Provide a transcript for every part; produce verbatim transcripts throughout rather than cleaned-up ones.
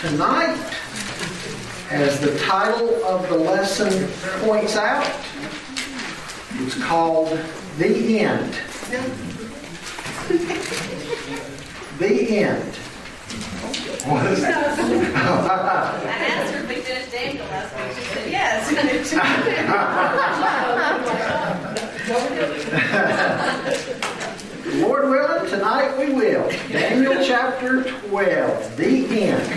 Tonight, as the title of the lesson points out, it's called The End. The End. What is that? I asked her if we finished Daniel last week. She said yes. Lord willing, tonight we will. Daniel chapter twelve, the end.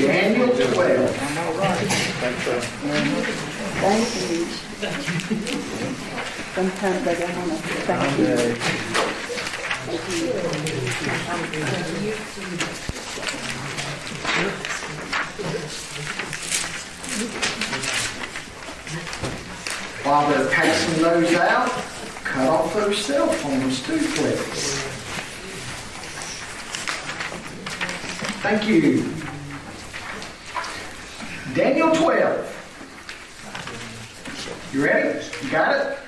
Daniel twelve. I'm all right. Thank you. Sometimes I don't want to thank you. While they're passing those out, cut off those cell phones too, please. Thank you. Daniel twelve. You ready? You got it?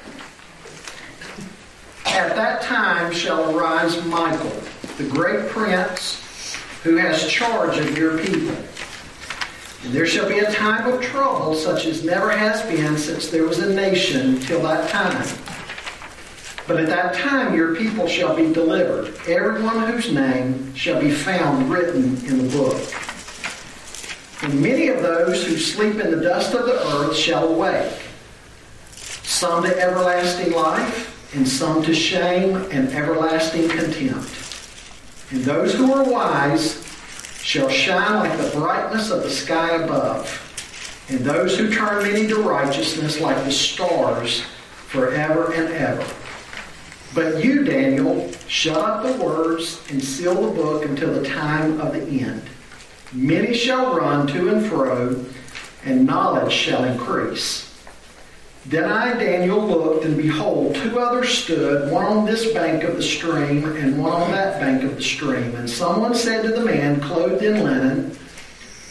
At that time shall arise Michael, the great prince, who has charge of your people. And there shall be a time of trouble such as never has been since there was a nation till that time. But at that time your people shall be delivered, everyone whose name shall be found written in the book. And many of those who sleep in the dust of the earth shall awake, some to everlasting life, and some to shame and everlasting contempt. And those who are wise shall shine like the brightness of the sky above, and those who turn many to righteousness like the stars forever and ever. But you, Daniel, shut up the words and seal the book until the time of the end. Many shall run to and fro, and knowledge shall increase. Then I, Daniel, looked, and behold, two others stood, one on this bank of the stream, and one on that bank of the stream. And someone said to the man clothed in linen,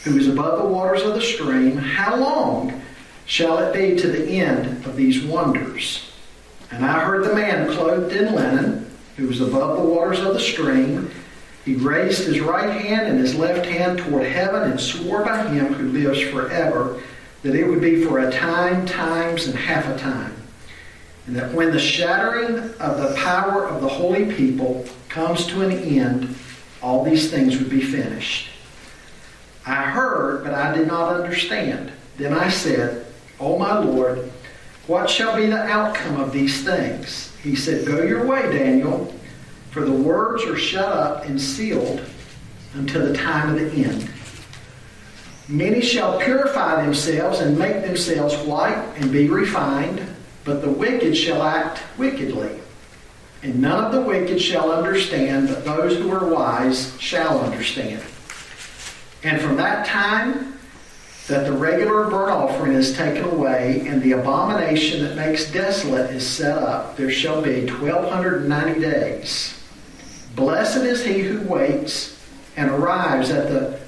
who is above the waters of the stream, how long shall it be to the end of these wonders? And I heard the man clothed in linen, who was above the waters of the stream. He raised his right hand and his left hand toward heaven and swore by him who lives forever that it would be for a time, times, and half a time. And that when the shattering of the power of the holy people comes to an end, all these things would be finished. I heard, but I did not understand. Then I said, O my Lord, what shall be the outcome of these things? He said, Go your way, Daniel. For the words are shut up and sealed until the time of the end. Many shall purify themselves and make themselves white and be refined, but the wicked shall act wickedly. And none of the wicked shall understand, but those who are wise shall understand. And from that time that the regular burnt offering is taken away, and the abomination that makes desolate is set up, there shall be twelve ninety days. Blessed is he who waits and arrives at the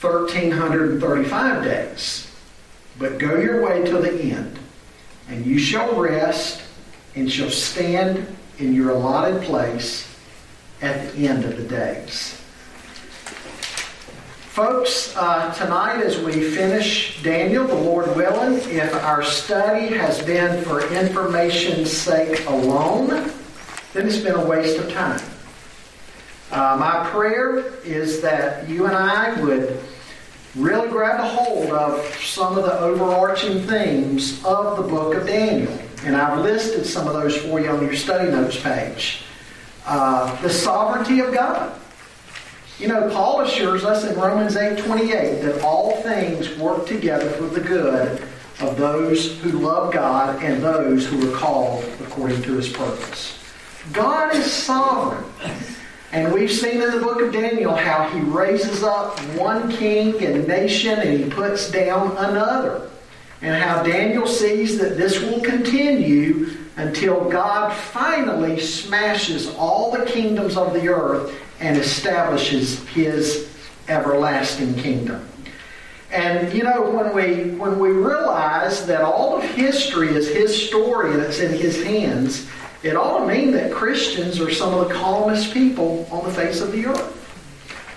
thirteen thirty-five days. But go your way till the end, and you shall rest and shall stand in your allotted place at the end of the days. Folks, uh, tonight as we finish Daniel, the Lord willing, if our study has been for information's sake alone, then it's been a waste of time. Uh, my prayer is that you and I would really grab a hold of some of the overarching themes of the book of Daniel. And I've listed some of those for you on your study notes page. Uh, the sovereignty of God. You know, Paul assures us in Romans eight twenty-eight that all things work together for the good of those who love God and those who are called according to His purpose. God is sovereign. And we've seen in the book of Daniel how He raises up one king and nation and He puts down another. And how Daniel sees that this will continue until God finally smashes all the kingdoms of the earth and establishes His everlasting kingdom. And, you know, when we, when we realize that all of history is His story and it's in His hands, It ought to mean that Christians are some of the calmest people on the face of the earth.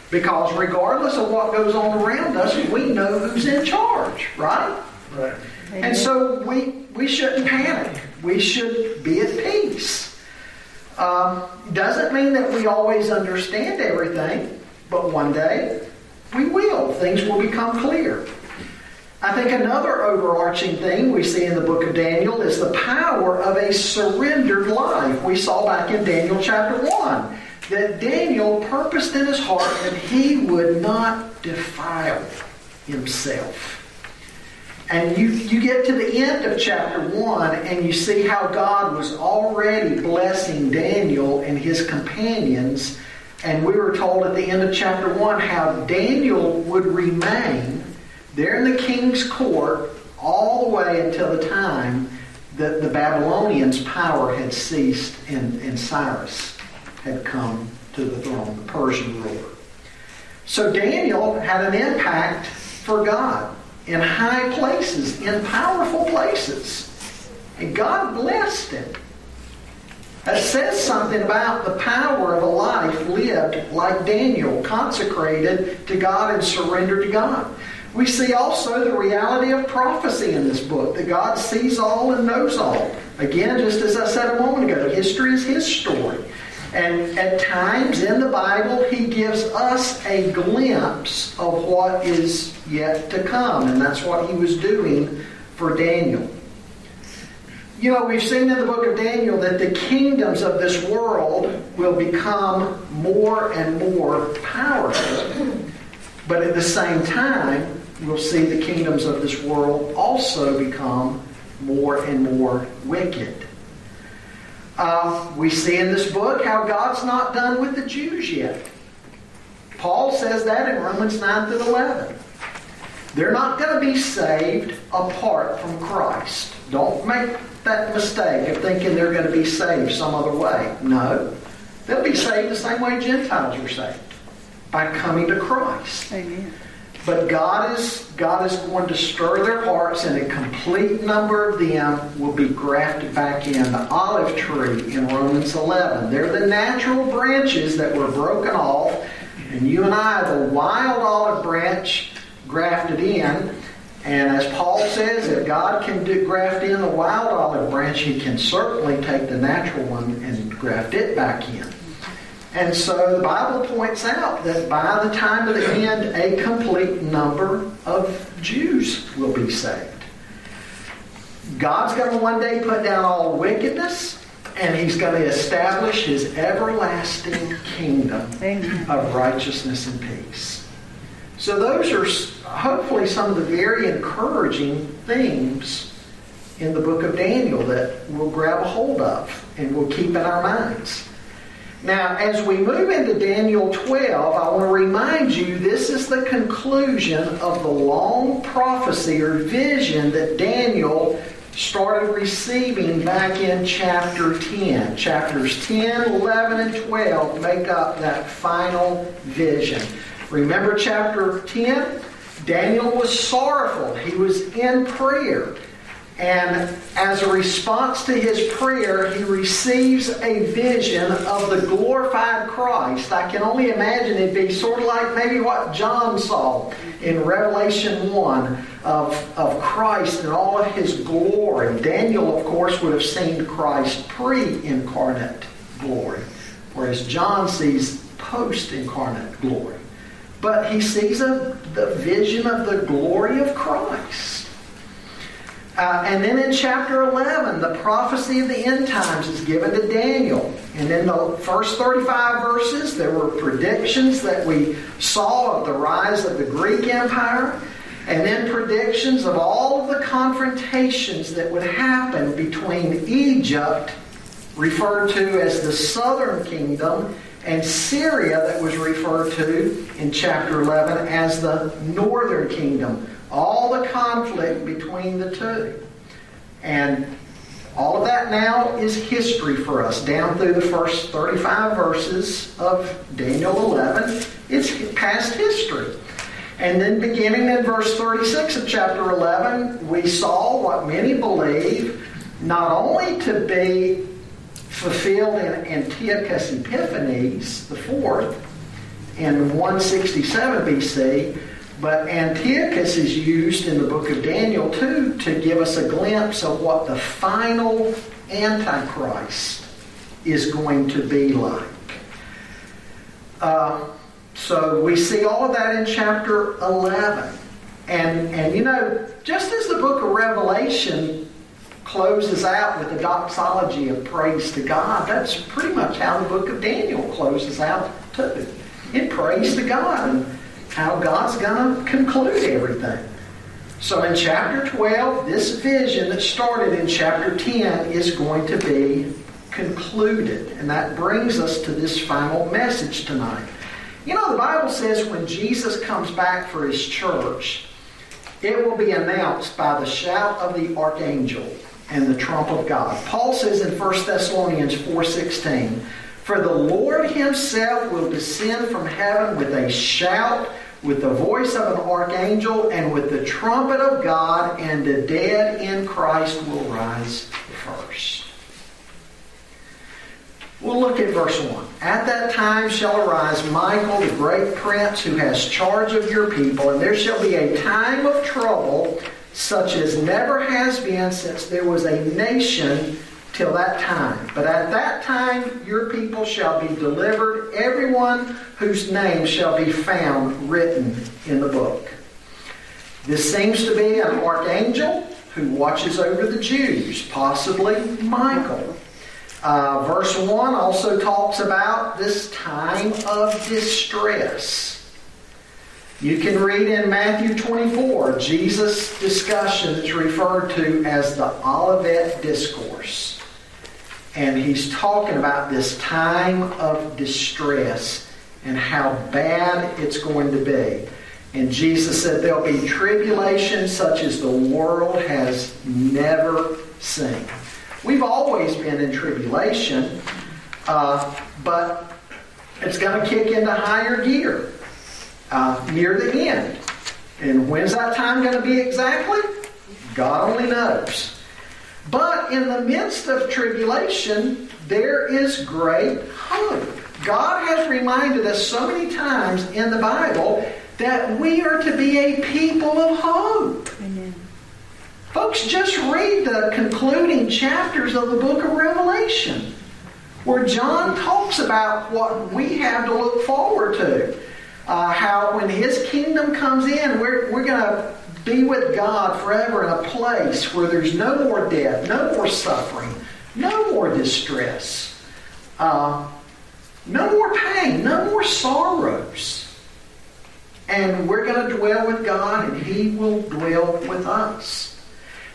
Because regardless of what goes on around us, we know who's in charge, right? Right. Amen. And so we, we shouldn't panic. We should be at peace. Um, doesn't mean that we always understand everything, but one day we will. Things will become clear. I think another overarching thing we see in the book of Daniel is the power of a surrendered life. We saw back in Daniel chapter one that Daniel purposed in his heart that he would not defile himself. And you, you get to the end of chapter one and you see how God was already blessing Daniel and his companions. And we were told at the end of chapter one how Daniel would remain there in the king's court all the way until the time that the Babylonians' power had ceased and, and Cyrus had come to the throne, the Persian ruler. So Daniel had an impact for God in high places, in powerful places. And God blessed him. That says something about the power of a life lived like Daniel, consecrated to God and surrendered to God. We see also the reality of prophecy in this book, that God sees all and knows all. Again, just as I said a moment ago, history is His story. And at times in the Bible, He gives us a glimpse of what is yet to come. And that's what He was doing for Daniel. You know, we've seen in the book of Daniel that the kingdoms of this world will become more and more powerful. But at the same time, we'll see the kingdoms of this world also become more and more wicked. Uh, we see in this book how God's not done with the Jews yet. Paul says that in Romans nine through eleven. They're not going to be saved apart from Christ. Don't make that mistake of thinking they're going to be saved some other way. No. They'll be saved the same way Gentiles are saved, by coming to Christ. Amen. But God is, God is going to stir their hearts, and a complete number of them will be grafted back in. The olive tree in Romans eleven. They're the natural branches that were broken off, and you and I are the wild olive branch grafted in. And as Paul says, if God can do, graft in the wild olive branch, He can certainly take the natural one and graft it back in. And so the Bible points out that by the time of the end, a complete number of Jews will be saved. God's going to one day put down all wickedness, and He's going to establish His everlasting kingdom of righteousness and peace. So those are hopefully some of the very encouraging themes in the book of Daniel that we'll grab a hold of and we'll keep in our minds. Now, as we move into Daniel twelve, I want to remind you this is the conclusion of the long prophecy or vision that Daniel started receiving back in chapter ten. Chapters ten, eleven, and twelve make up that final vision. Remember chapter ten? Daniel was sorrowful. He was in prayer. And as a response to his prayer, he receives a vision of the glorified Christ. I can only imagine it'd be sort of like maybe what John saw in Revelation one of, of Christ and all of His glory. Daniel, of course, would have seen Christ pre-incarnate glory, whereas John sees post-incarnate glory. But he sees a, the vision of the glory of Christ. Uh, and then in chapter eleven, the prophecy of the end times is given to Daniel. And in the first thirty-five verses, there were predictions that we saw of the rise of the Greek Empire. And then predictions of all of the confrontations that would happen between Egypt, referred to as the southern kingdom, and Syria, that was referred to in chapter eleven as the northern kingdom. All the conflict between the two. And all of that now is history for us. Down through the first thirty-five verses of Daniel eleven, it's past history. And then beginning in verse thirty-six of chapter eleven, we saw what many believe not only to be fulfilled in Antiochus Epiphanes the fourth in one sixty-seven B C, but Antiochus is used in the book of Daniel too to give us a glimpse of what the final Antichrist is going to be like. Uh, so we see all of that in chapter eleven. And, and you know, just as the book of Revelation closes out with the doxology of praise to God, that's pretty much how the book of Daniel closes out too. It prays to God and how God's going to conclude everything. So in chapter twelve, this vision that started in chapter ten is going to be concluded. And that brings us to this final message tonight. You know, the Bible says when Jesus comes back for his church, it will be announced by the shout of the archangel and the trump of God. Paul says in First Thessalonians four sixteen, "For the Lord himself will descend from heaven with a shout, with the voice of an archangel, and with the trumpet of God, and the dead in Christ will rise first." We'll look at verse one. "At that time shall arise Michael, the great prince, who has charge of your people, and there shall be a time of trouble such as never has been since there was a nation till that time. But at that time your people shall be delivered, everyone whose name shall be found written in the book." This seems to be an archangel who watches over the Jews, possibly Michael. Uh, verse one also talks about this time of distress. You can read in Matthew twenty-four, Jesus' discussion that's referred to as the Olivet Discourse. And he's talking about this time of distress and how bad it's going to be. And Jesus said there'll be tribulation such as the world has never seen. We've always been in tribulation, uh, but it's going to kick into higher gear uh, near the end. And when's that time going to be exactly? God only knows. But in the midst of tribulation, there is great hope. God has reminded us so many times in the Bible that we are to be a people of hope. Amen. Folks, just read the concluding chapters of the book of Revelation, where John talks about what we have to look forward to. Uh, how when his kingdom comes in, we're, we're going to be with God forever in a place where there's no more death, no more suffering, no more distress, uh, no more pain, no more sorrows. And we're going to dwell with God, and he will dwell with us.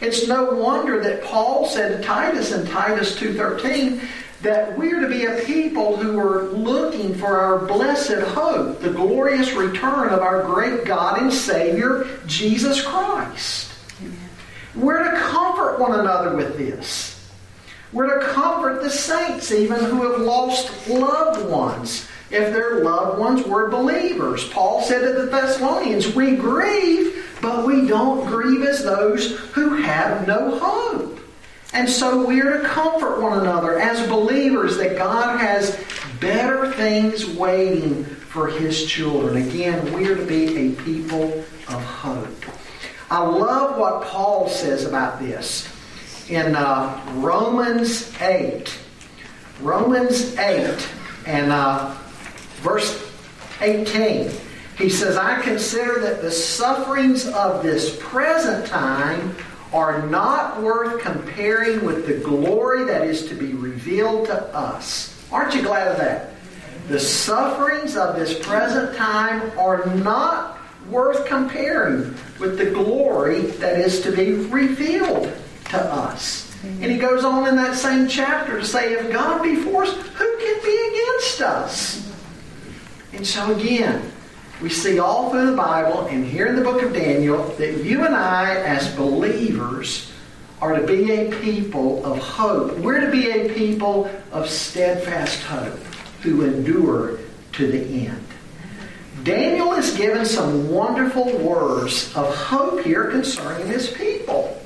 It's no wonder that Paul said to Titus in Titus two thirteen that we're to be a people who are looking for our blessed hope, the glorious return of our great God and Savior, Jesus Christ. Amen. We're to comfort one another with this. We're to comfort the saints even who have lost loved ones, if their loved ones were believers. Paul said to the Thessalonians, "We grieve, but we don't grieve as those who have no hope." And so we are to comfort one another as believers that God has better things waiting for his children. Again, we are to be a people of hope. I love what Paul says about this in uh, Romans eight. Romans eight and uh, verse eighteen. He says, "I consider that the sufferings of this present time are not worth comparing with the glory that is to be revealed to us." Aren't you glad of that? The sufferings of this present time are not worth comparing with the glory that is to be revealed to us. And he goes on in that same chapter to say, if God be for us, who can be against us? And so again, we see all through the Bible and here in the book of Daniel that you and I as believers are to be a people of hope. We're to be a people of steadfast hope who endure to the end. Daniel is given some wonderful words of hope here concerning his people.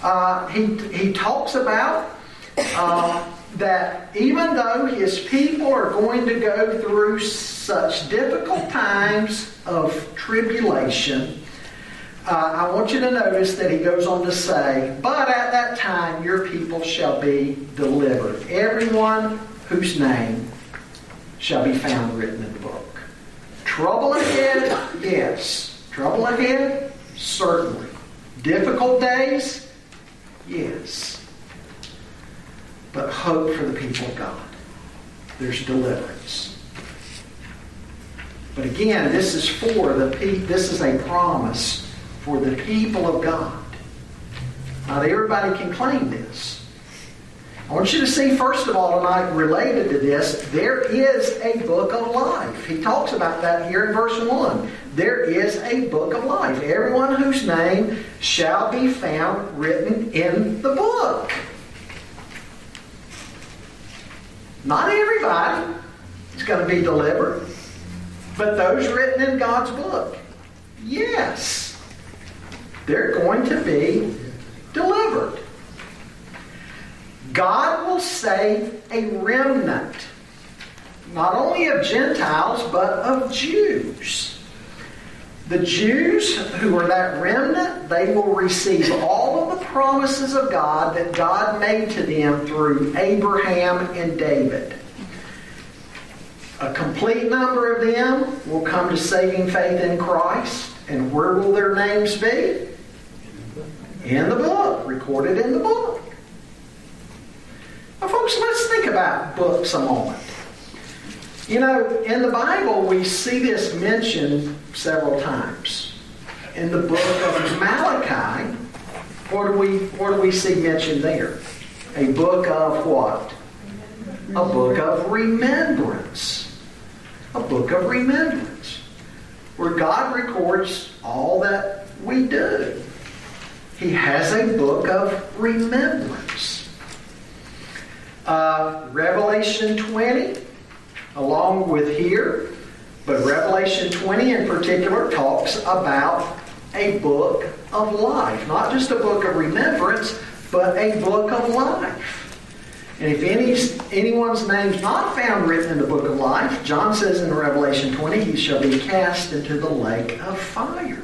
Uh, he, he talks about uh, that even though his people are going to go through such difficult times of tribulation, uh, I want you to notice that he goes on to say, but at that time your people shall be delivered. Everyone whose name shall be found written in the book. Trouble ahead? Yes. Trouble ahead? Certainly. Difficult days? Yes. But hope for the people of God. There's deliverance. But again, this is for the people. This is a promise for the people of God. Not everybody can claim this. I want you to see, first of all, tonight, related to this, there is a book of life. He talks about that here in verse one. There is a book of life. Everyone whose name shall be found written in the book. Not everybody is going to be delivered, but those written in God's book, yes, they're going to be delivered. God will save a remnant, not only of Gentiles, but of Jews. The Jews who are that remnant, they will receive all of the promises of God that God made to them through Abraham and David. A complete number of them will come to saving faith in Christ. And where will their names be? In the book, recorded in the book. Now, folks, let's think about books a moment. You know, in the Bible, we see this mentioned several times. In the book of Malachi, what do we, what do we see mentioned there? A book of what? A book of remembrance. A book of remembrance. Where God records all that we do. He has a book of remembrance. Uh, Revelation twenty, along with here, but Revelation twenty in particular talks about a book of life. Not just a book of remembrance, but a book of life. And if any, anyone's name's not found written in the book of life, John says in Revelation twenty, he shall be cast into the lake of fire.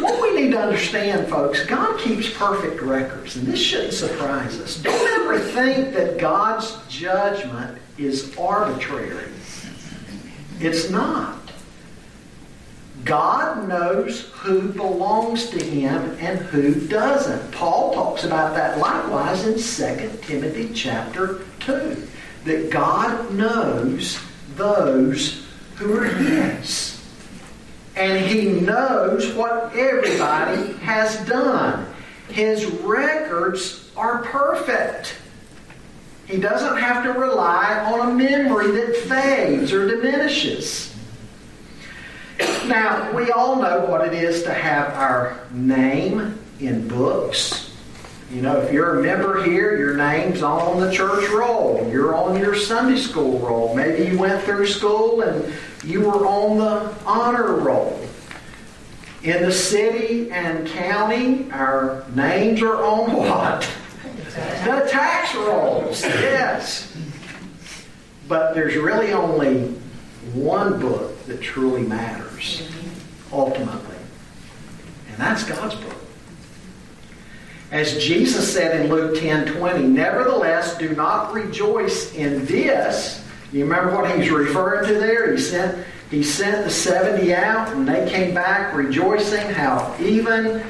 What we need to understand, folks, God keeps perfect records, and this shouldn't surprise us. Don't ever think that God's judgment is arbitrary. It's not. God knows who belongs to Him and who doesn't. Paul talks about that likewise in Second Timothy chapter two, that God knows those who are His. And He knows what everybody has done. His records are perfect. He doesn't have to rely on a memory that fades or diminishes. Now, we all know what it is to have our name in books. You know, if you're a member here, your name's on the church roll. You're on your Sunday school roll. Maybe you went through school and you were on the honor roll. In the city and county, our names are on what? The tax rolls, yes. But there's really only one book that truly matters, ultimately. And that's God's book. As Jesus said in Luke ten twenty, nevertheless, do not rejoice in this. You remember what he's referring to there? He sent, he sent the seventy out, and they came back rejoicing how even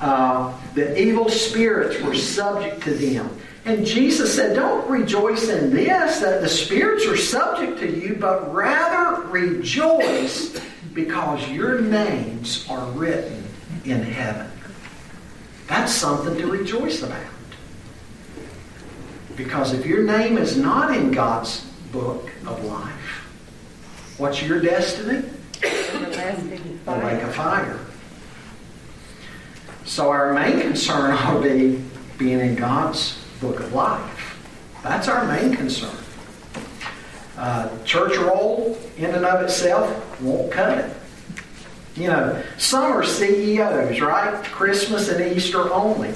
uh, the evil spirits were subject to them. And Jesus said, don't rejoice in this, that the spirits are subject to you, but rather rejoice because your names are written in heaven. That's something to rejoice about. Because if your name is not in God's book of life, what's your destiny? The lake of fire. So our main concern ought to be being in God's book of life. That's our main concern. Uh, church roll, in and of itself, won't cut it. You know, some are C E Os, right? Christmas and Easter only.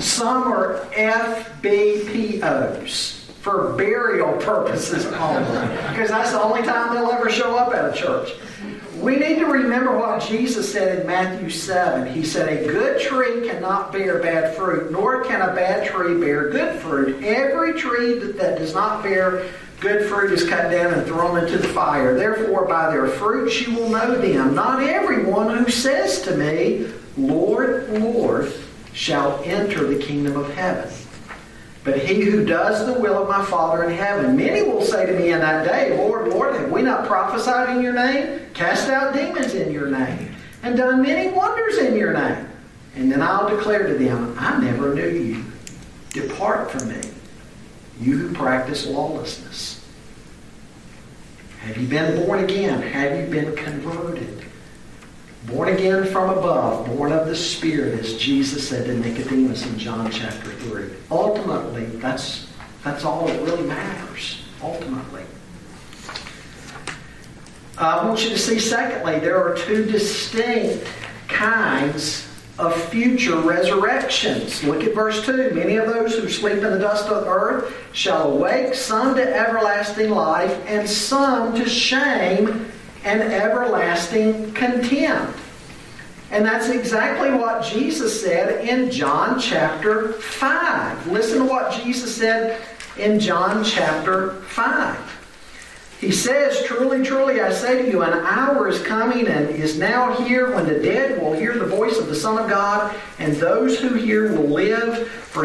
Some are F B P Os, for burial purposes only, because that's the only time they'll ever show up at a church. We need to remember what Jesus said in Matthew seven. He said, a good tree cannot bear bad fruit, nor can a bad tree bear good fruit. Every tree that does not bear good fruit is cut down and thrown into the fire. Therefore, by their fruits you will know them. Not everyone who says to me, Lord, Lord, shall enter the kingdom of heaven, but he who does the will of my Father in heaven. Many will say to me in that day, Lord, Lord, have we not prophesied in your name, cast out demons in your name, and done many wonders in your name? And then I'll declare to them, I never knew you. Depart from me, you who practice lawlessness. Have you been born again? Have you been converted? Born again from above, born of the Spirit, as Jesus said to Nicodemus in John chapter three. Ultimately, that's, that's all that really matters, ultimately. I want you to see, secondly, there are two distinct kinds of future resurrections. Look at verse two. Many of those who sleep in the dust of the earth shall awake, some to everlasting life, and some to shame and everlasting contempt. And that's exactly what Jesus said in John chapter five. Listen to what Jesus said in John chapter five. He says, truly, truly, I say to you, an hour is coming and is now here when the dead will hear the voice of the Son of God, and those who hear will live. For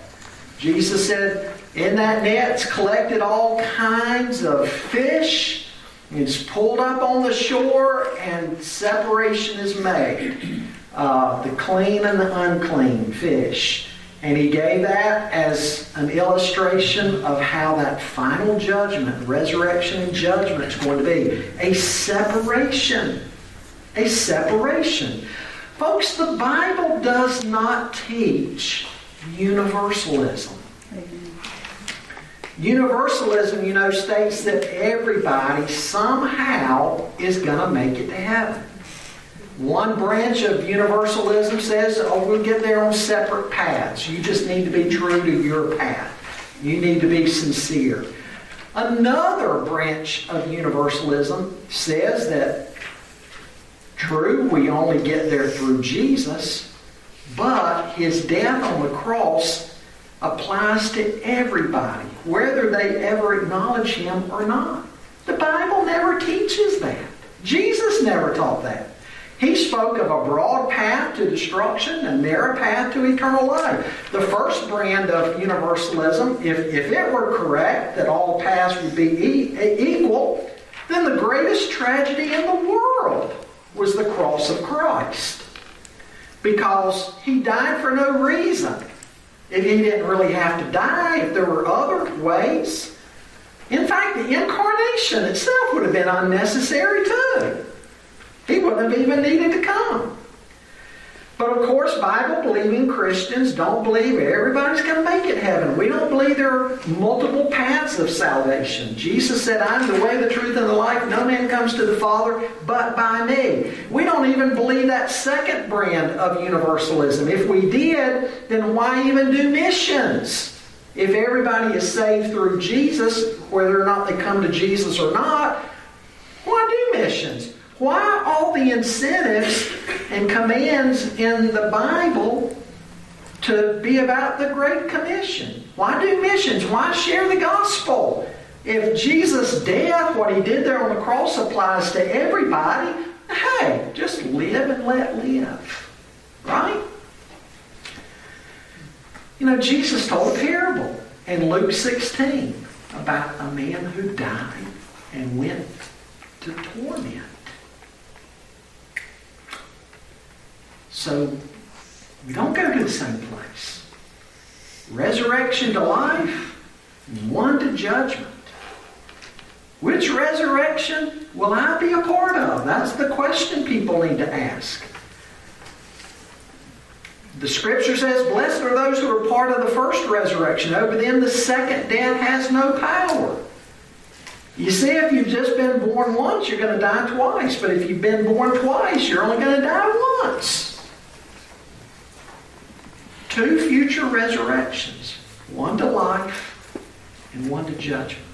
Jesus said, in that net's collected all kinds of fish. It's pulled up on the shore and separation is made. Uh, the clean and the unclean fish. And he gave that as an illustration of how that final judgment, resurrection and judgment, is going to be. A separation. A separation. Folks, the Bible does not teach universalism. Universalism, you know, states that everybody somehow is going to make it to heaven. One branch of universalism says, oh, we'll get there on separate paths. You just need to be true to your path. You need to be sincere. Another branch of universalism says that, true, we only get there through Jesus, but his death on the cross applies to everybody, whether they ever acknowledge him or not. The Bible never teaches that. Jesus never taught that. He spoke of a broad path to destruction and narrow path to eternal life. The first brand of universalism, if, if it were correct that all paths would be e- equal, then the greatest tragedy in the world was the cross of Christ. Because he died for no reason. If he didn't really have to die, if there were other ways. In fact, the incarnation itself would have been unnecessary too. He wouldn't have even needed to come. But of course, Bible-believing Christians don't believe everybody's going to make it heaven. We don't believe there are multiple paths of salvation. Jesus said, I'm the way, the truth, and the life. No man comes to the Father but by me. We don't even believe that second brand of universalism. If we did, then why even do missions? If everybody is saved through Jesus, whether or not they come to Jesus or not, why do missions? Why all the incentives and commands in the Bible to be about the Great Commission? Why do missions? Why share the gospel? If Jesus' death, what he did there on the cross, applies to everybody, hey, just live and let live. Right? You know, Jesus told a parable in Luke sixteen about a man who died and went to torment. So, we don't go to the same place. resurrection to life, and one to judgment. Which resurrection will I be a part of? That's the question people need to ask. The Scripture says, blessed are those who are part of the first resurrection. Over them the second death has no power. You see, if you've just been born once, you're going to die twice. But if you've been born twice, you're only going to die once. Two future resurrections. One to life and one to judgment.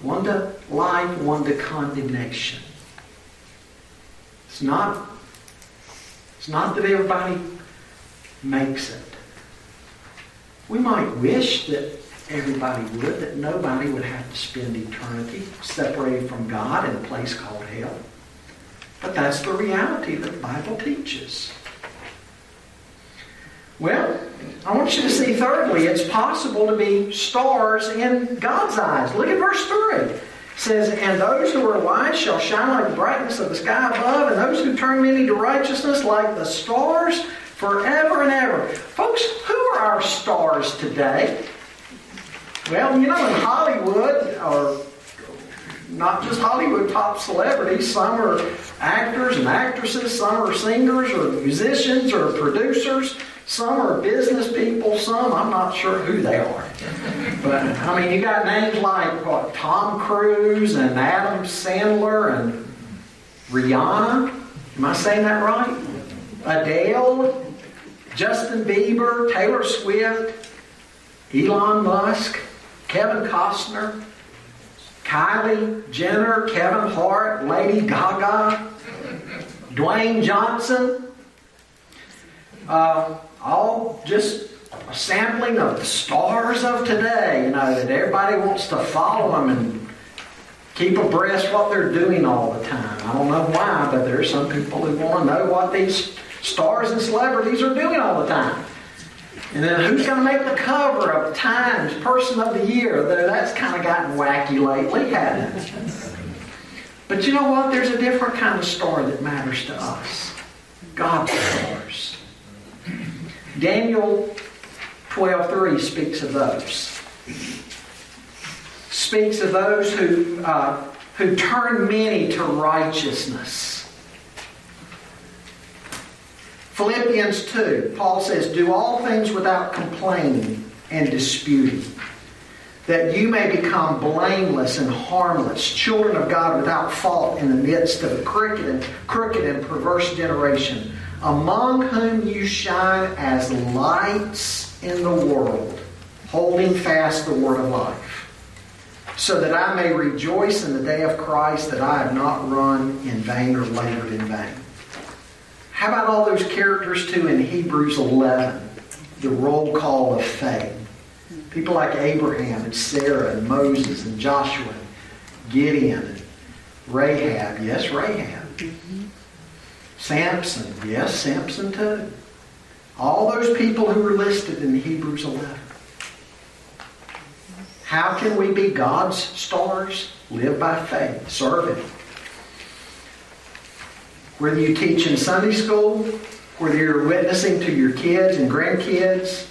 One to life, one to condemnation. It's not, it's not that everybody makes it. We might wish that everybody would, that nobody would have to spend eternity separated from God in a place called hell. But that's the reality that the Bible teaches. Well, I want you to see, thirdly, it's possible to be stars in God's eyes. Look at verse three. It says, and those who are wise shall shine like the brightness of the sky above, and those who turn many to righteousness like the stars forever and ever. Folks, who are our stars today? Well, you know, in Hollywood, or not just Hollywood, pop celebrities, some are actors and actresses, some are singers or musicians or producers, some are business people, some, I'm not sure who they are. But, I mean, you got names like what, Tom Cruise and Adam Sandler and Rihanna, am I saying that right? Adele, Justin Bieber, Taylor Swift, Elon Musk, Kevin Costner, Kylie Jenner, Kevin Hart, Lady Gaga, Dwayne Johnson. Uh, all just a sampling of the stars of today, you know, that everybody wants to follow them and keep abreast what they're doing all the time. I don't know why, but there are some people who want to know what these stars and celebrities are doing all the time. And then who's going to make the cover of Time's Person of the Year? Though that's kind of gotten wacky lately, hasn't it? But you know what? There's a different kind of star that matters to us. God's stars. Daniel twelve three speaks of those. Speaks of those who, uh, who turn many to righteousness. Philippians two, Paul says, do all things without complaining and disputing, that you may become blameless and harmless, children of God without fault in the midst of a crooked and, crooked and perverse generation, among whom you shine as lights in the world, holding fast the word of life, so that I may rejoice in the day of Christ, that I have not run in vain or labored in vain. How about all those characters, too, in Hebrews eleven? The roll call of faith. People like Abraham and Sarah and Moses and Joshua and Gideon and Rahab. Yes, Rahab. Mm-hmm. Samson. Yes, Samson, too. All those people who are listed in Hebrews eleven. How can we be God's stars? Live by faith. Serve Him. Whether you teach in Sunday school, whether you're witnessing to your kids and grandkids,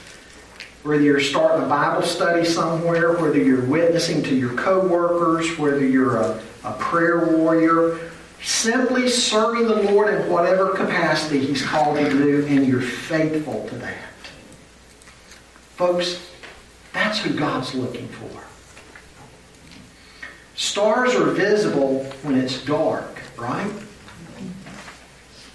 whether you're starting a Bible study somewhere, whether you're witnessing to your co-workers, whether you're a, a prayer warrior, simply serving the Lord in whatever capacity He's called you to do, and you're faithful to that. Folks, that's who God's looking for. Stars are visible when it's dark, right?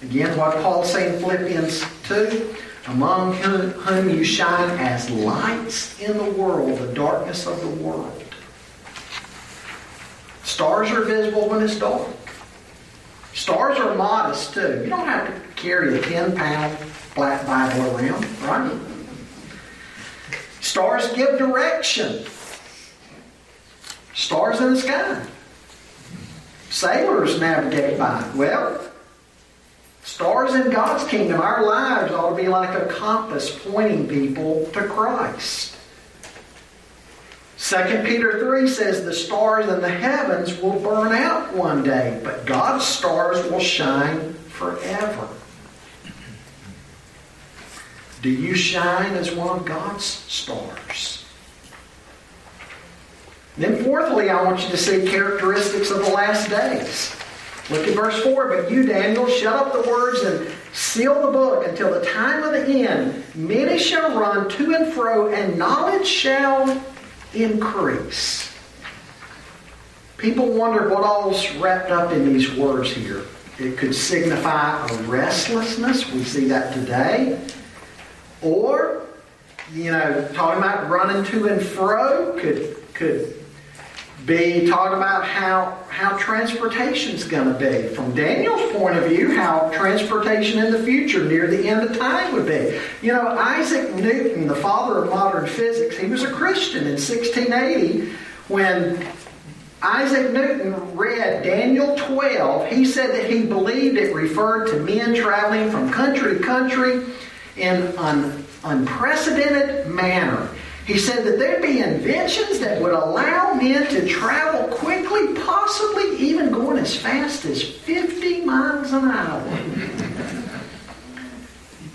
Again, what Paul's saying in Philippians two, among whom you shine as lights in the world, the darkness of the world. Stars are visible when it's dark. Stars are modest, too. You don't have to carry a ten-pound black Bible around, right? Stars give direction. Stars in the sky. Sailors navigate by. Well, stars in God's kingdom, our lives ought to be like a compass pointing people to Christ. Second Peter three says the stars in the heavens will burn out one day, but God's stars will shine forever. Do you shine as one of God's stars? Then fourthly, I want you to see characteristics of the last days. Look at verse four. But you, Daniel, shut up the words and seal the book until the time of the end. Many shall run to and fro, and knowledge shall increase. People wonder what all's wrapped up in these words here. It could signify a restlessness. We see that today. Or, you know, talking about running to and fro could could be talking about how, how transportation's going to be. From Daniel's point of view, how transportation in the future, near the end of time, would be. You know, Isaac Newton, the father of modern physics, he was a Christian in sixteen eighty when Isaac Newton read Daniel twelve. He said that he believed it referred to men traveling from country to country in an unprecedented manner. He said that there'd be inventions that would allow men to travel quickly, possibly even going as fast as fifty miles an hour.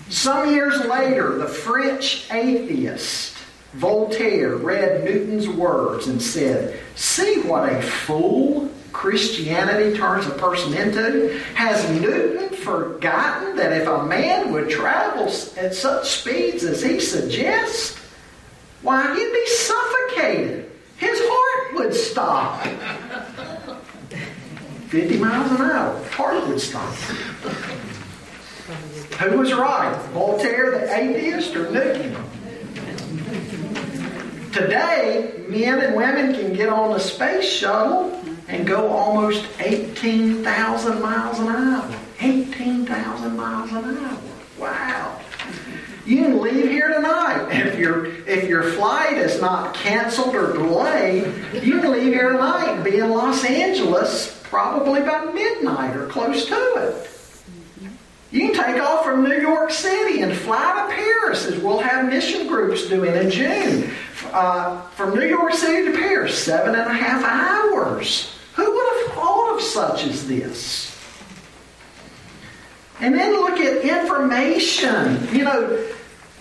Some years later, the French atheist Voltaire read Newton's words and said, "See what a fool Christianity turns a person into. Has Newton forgotten that if a man would travel at such speeds as he suggests, why, he'd be suffocated. His heart would stop." fifty miles an hour, heart would stop. Who was right, Voltaire the atheist or Newton? Today, men and women can get on the space shuttle and go almost eighteen thousand miles an hour. eighteen thousand miles an hour. Wow. You can leave here tonight. If your if your flight is not canceled or delayed, you can leave here tonight and be in Los Angeles probably by midnight or close to it. You can take off from New York City and fly to Paris, as we'll have mission groups doing in June. Uh, from New York City to Paris, seven and a half hours. Who would have thought of such as this? And then look at information. You know,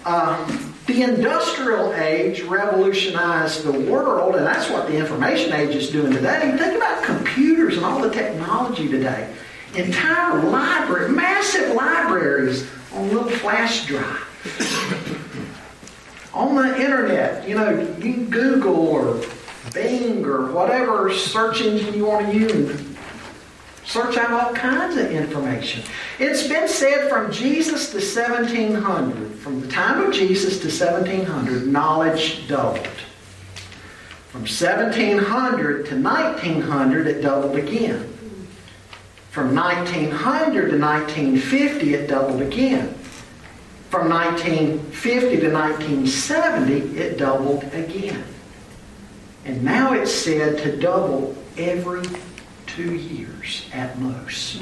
um, the industrial age revolutionized the world, and that's what the information age is doing today. Think about computers and all the technology today. Entire library, massive libraries on little flash drives. On the internet, you know, you can Google or Bing or whatever search engine you want to use. Search out all kinds of information. It's been said from Jesus to seventeen hundred, from the time of Jesus to seventeen hundred, knowledge doubled. From seventeen hundred to nineteen hundred, it doubled again. From nineteen hundred to nineteen fifty, it doubled again. From nineteen fifty to nineteen seventy, it doubled again. And now it's said to double every two years at most.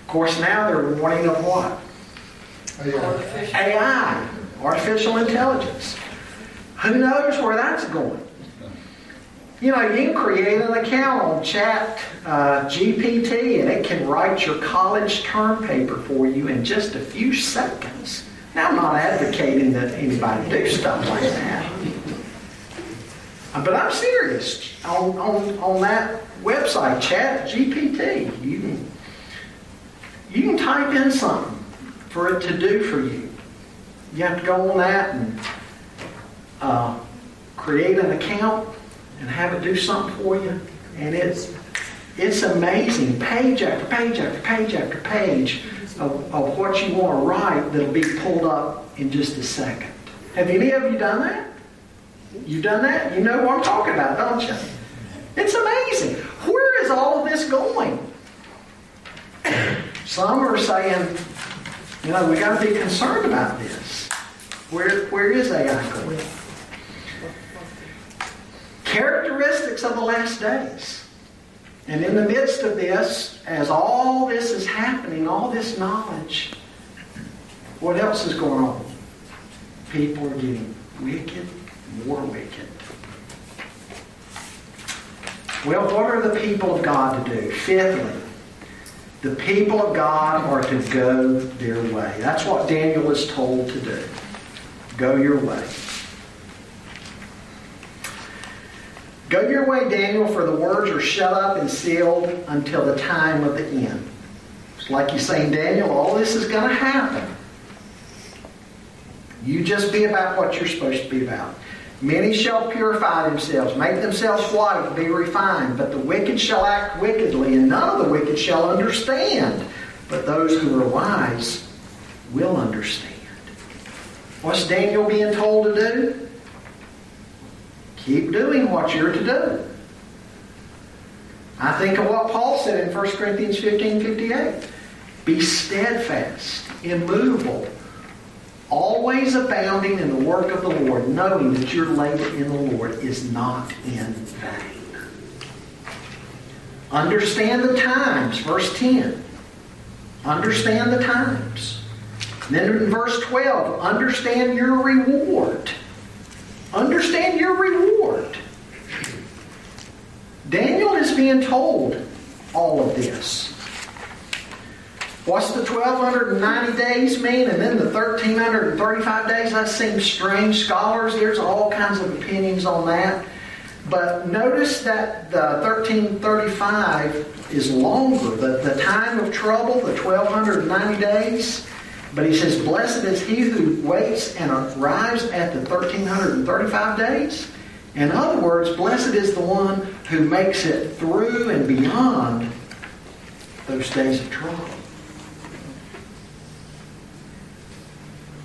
Of course, now they're warning of what? A I, artificial intelligence. Who knows where that's going? You know, you can create an account on Chat uh, G P T and it can write your college term paper for you in just a few seconds. Now, I'm not advocating that anybody do stuff like that. But I'm serious. On, on, on that website, Chat G P T, you can, you can type in something for it to do for you. You have to go on that and uh, create an account and have it do something for you. And it's it's amazing. Page after page after page after page of, of what you want to write that'll be pulled up in just a second. Have any of you done that? You've done that? You know what I'm talking about, don't you? It's amazing. Where is all of this going? Some are saying, you know, we got to be concerned about this. Where where is A I going? Characteristics of the last days. And in the midst of this, as all this is happening, all this knowledge, what else is going on? People are getting wicked, more wicked. Well, what are the people of God to do? Fifthly, The people of God are to go their way. That's what Daniel is told to do. Go your way. Go your way, Daniel, for the words are shut up and sealed until the time of the end. It's like he's saying, Daniel, all this is going to happen. You just be about what you're supposed to be about. Many shall purify themselves, make themselves white and be refined, but the wicked shall act wickedly, and none of the wicked shall understand. But those who are wise will understand. What's Daniel being told to do? Keep doing what you're to do. I think of what Paul said in First Corinthians fifteen fifty-eight. Be steadfast, immovable, always abounding in the work of the Lord, knowing that your labor in the Lord is not in vain. Understand the times, verse ten. Understand the times. And then in verse twelve, understand your reward. Understand your reward. Daniel is being told all of this. What's the twelve ninety days mean? And then the thirteen thirty-five days? That seems strange. Scholars, there's all kinds of opinions on that. But notice that the thirteen thirty-five is longer. The, the time of trouble, the twelve ninety days. But he says, blessed is he who waits and arrives at the thirteen thirty-five days. In other words, blessed is the one who makes it through and beyond those days of trouble.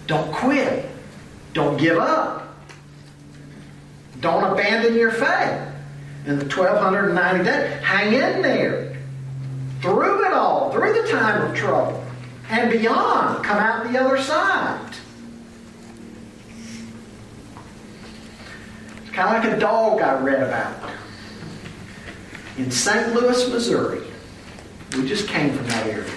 Don't quit. Don't give up. Don't abandon your faith. In the twelve ninety days, hang in there. Through it all, through the time of trouble, and beyond, come out the other side. It's kind of like a dog I read about in Saint Louis, Missouri. We just came from that area.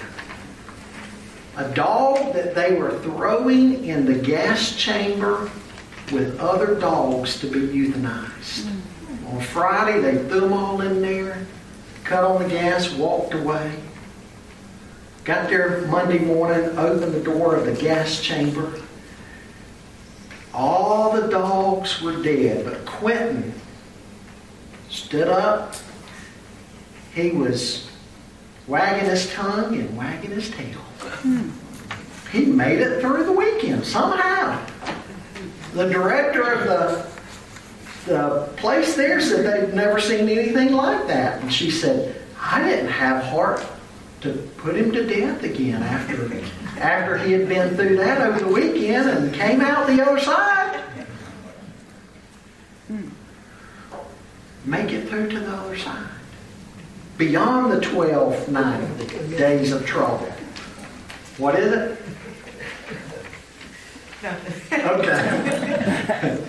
A dog that they were throwing in the gas chamber with other dogs to be euthanized. On Friday, they threw them all in there, cut on the gas, walked away. Got there Monday morning, opened the door of the gas chamber. All the dogs were dead, but Quentin stood up. He was wagging his tongue and wagging his tail. Hmm. He made it through the weekend somehow. The director of the the place there said they'd never seen anything like that. And she said, I didn't have heart to put him to death again after, after he had been through that over the weekend and came out the other side. Hmm. Make it through to the other side. Beyond the twelve ninety days of trouble. What is it? Nothing. Okay.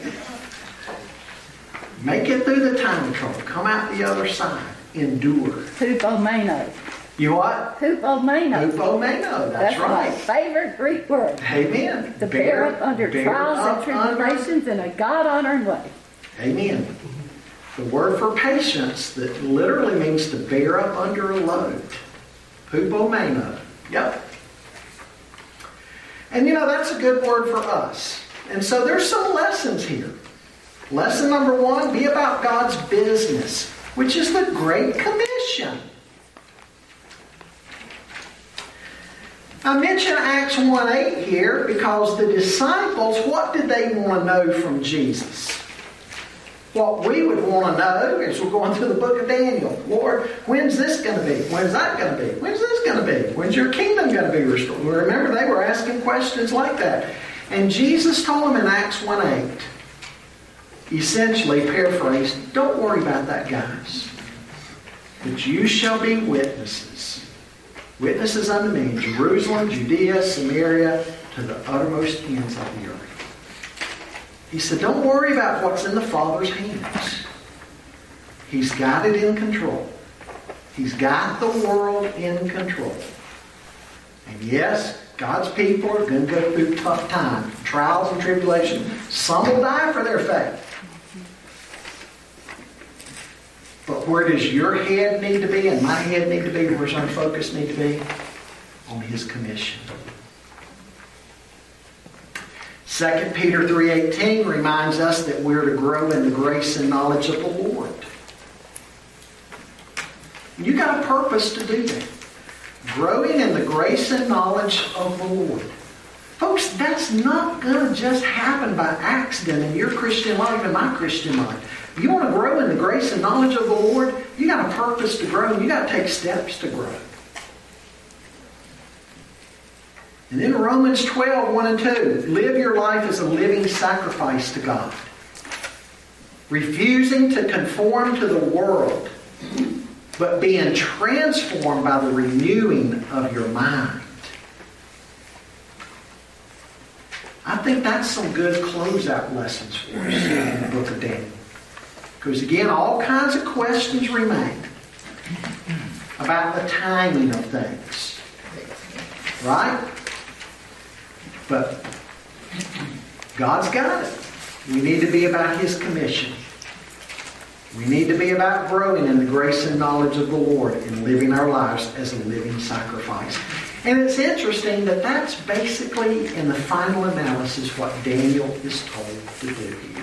Make it through the time of trouble. Come out the other side. Endure. Hupomeno. You what? Hupomeno. Hupomeno. That's, That's right. That's my favorite Greek word. Amen. To bear, bear up under bear trials up and tribulations under... in a God-honoring way. Amen. The word for patience that literally means to bear up under a load. Hupomeno. Yep. And you know, that's a good word for us. And so there's some lessons here. Lesson number one, be about God's business, which is the Great Commission. I mention Acts one eight here because the disciples, what did they want to know from Jesus? What we would want to know is we're going through the book of Daniel. Lord, when's this going to be? When's that going to be? When's this going to be? When's your kingdom going to be restored? Remember, they were asking questions like that. And Jesus told them in Acts one eight, essentially paraphrased, don't worry about that, guys. But you shall be witnesses. Witnesses unto me in Jerusalem, Judea, Samaria, to the uttermost ends of the earth. He said, don't worry about what's in the Father's hands. He's got it in control. He's got the world in control. And yes, God's people are going to go through tough times, trials and tribulations. Some will die for their faith. But where does your head need to be and my head need to be? Where's our focus need to be? On His commission. Second Peter three eighteen reminds us that we're to grow in the grace and knowledge of the Lord. And you got a purpose to do that. Growing in the grace and knowledge of the Lord. Folks, that's not going to just happen by accident in your Christian life and my Christian life. If you want to grow in the grace and knowledge of the Lord, you got a purpose to grow and you got to take steps to grow. And then Romans twelve, one and two. Live your life as a living sacrifice to God. Refusing to conform to the world, but being transformed by the renewing of your mind. I think that's some good closeout lessons for us in the book of Daniel. Because again, all kinds of questions remain about the timing of things. Right? But God's got it. We need to be about His commission. We need to be about growing in the grace and knowledge of the Lord and living our lives as a living sacrifice. And it's interesting that that's basically, in the final analysis, what Daniel is told to do here.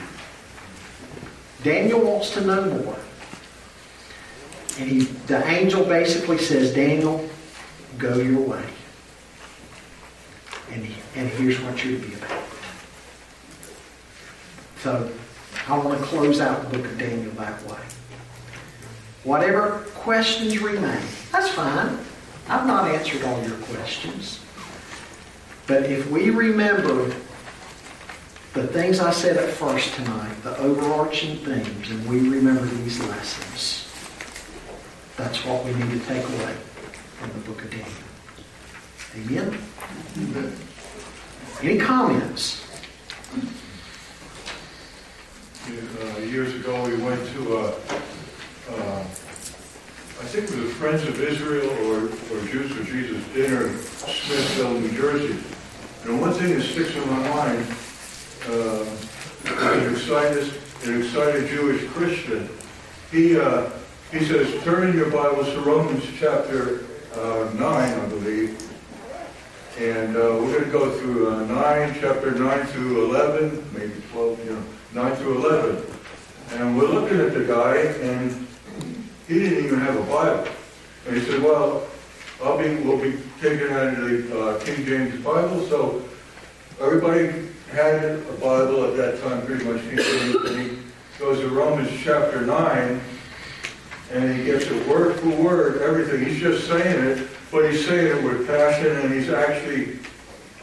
Daniel wants to know more. And he, the angel basically says, Daniel, go your way. And, and here's what you're to be about. So, I want to close out the book of Daniel that way. Whatever questions remain, that's fine. I've not answered all your questions. But if we remember the things I said at first tonight, the overarching themes, and we remember these lessons, that's what we need to take away from the book of Daniel. Amen? Amen. Any comments? Uh, years ago, we went to a, uh, I think it was a Friends of Israel or, or Jews for Jesus dinner in Smithville, New Jersey. And one thing that sticks in my mind, uh, an, excited, an excited Jewish Christian, he uh, he says, turn in your Bibles to Romans chapter uh, nine, I believe. And uh, we're going to go through uh, nine, chapter nine through eleven, maybe twelve, you know. nine through eleven. And we're looking at the guy, and he didn't even have a Bible. And he said, well, I'll be, we'll be taking out of the uh, King James Bible. So everybody had a Bible at that time, pretty much. And he goes to Romans chapter nine, and he gets it word for word, everything. He's just saying it, but he's saying it with passion, and he's actually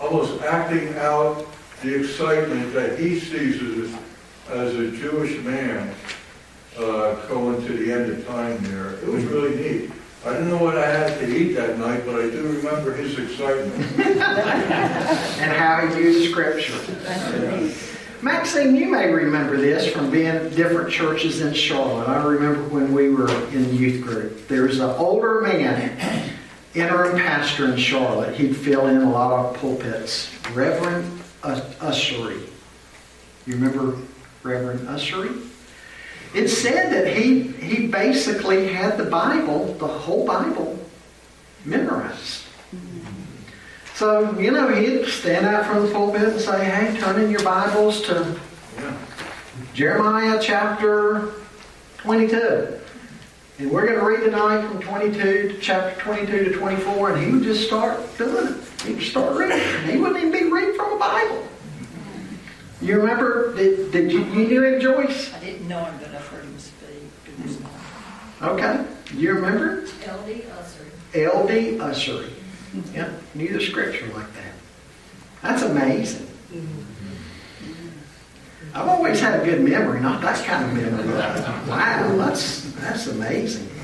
almost acting out the excitement that he sees as a as a Jewish man uh, going to the end of time there. It was really neat. I didn't know what I had to eat that night, but I do remember his excitement. And how he used Scripture. Yeah. Maxine, you may remember this from being at different churches in Charlotte. I remember when we were in the youth group. There was an older man, interim pastor in Charlotte. He'd fill in a lot of pulpits. Reverend Ushery. You remember Reverend Ushery? It said that he he basically had the Bible, the whole Bible, memorized. So, you know, he'd stand out from the pulpit and say, hey, turn in your Bibles to yeah. Jeremiah chapter twenty-two. And we're going to read tonight from twenty-two to chapter twenty-two to twenty-four, and he would just start doing it. He'd start reading. And he wouldn't even be reading from a Bible. You remember, did, did you, you knew him, Joyce? I didn't know him, but I've heard him speak. Okay. You remember? L D Ushery. L D Ushery. Yep. Knew the Scripture like that. That's amazing. I've always had a good memory, not that kind of memory. Wow, that's, that's amazing.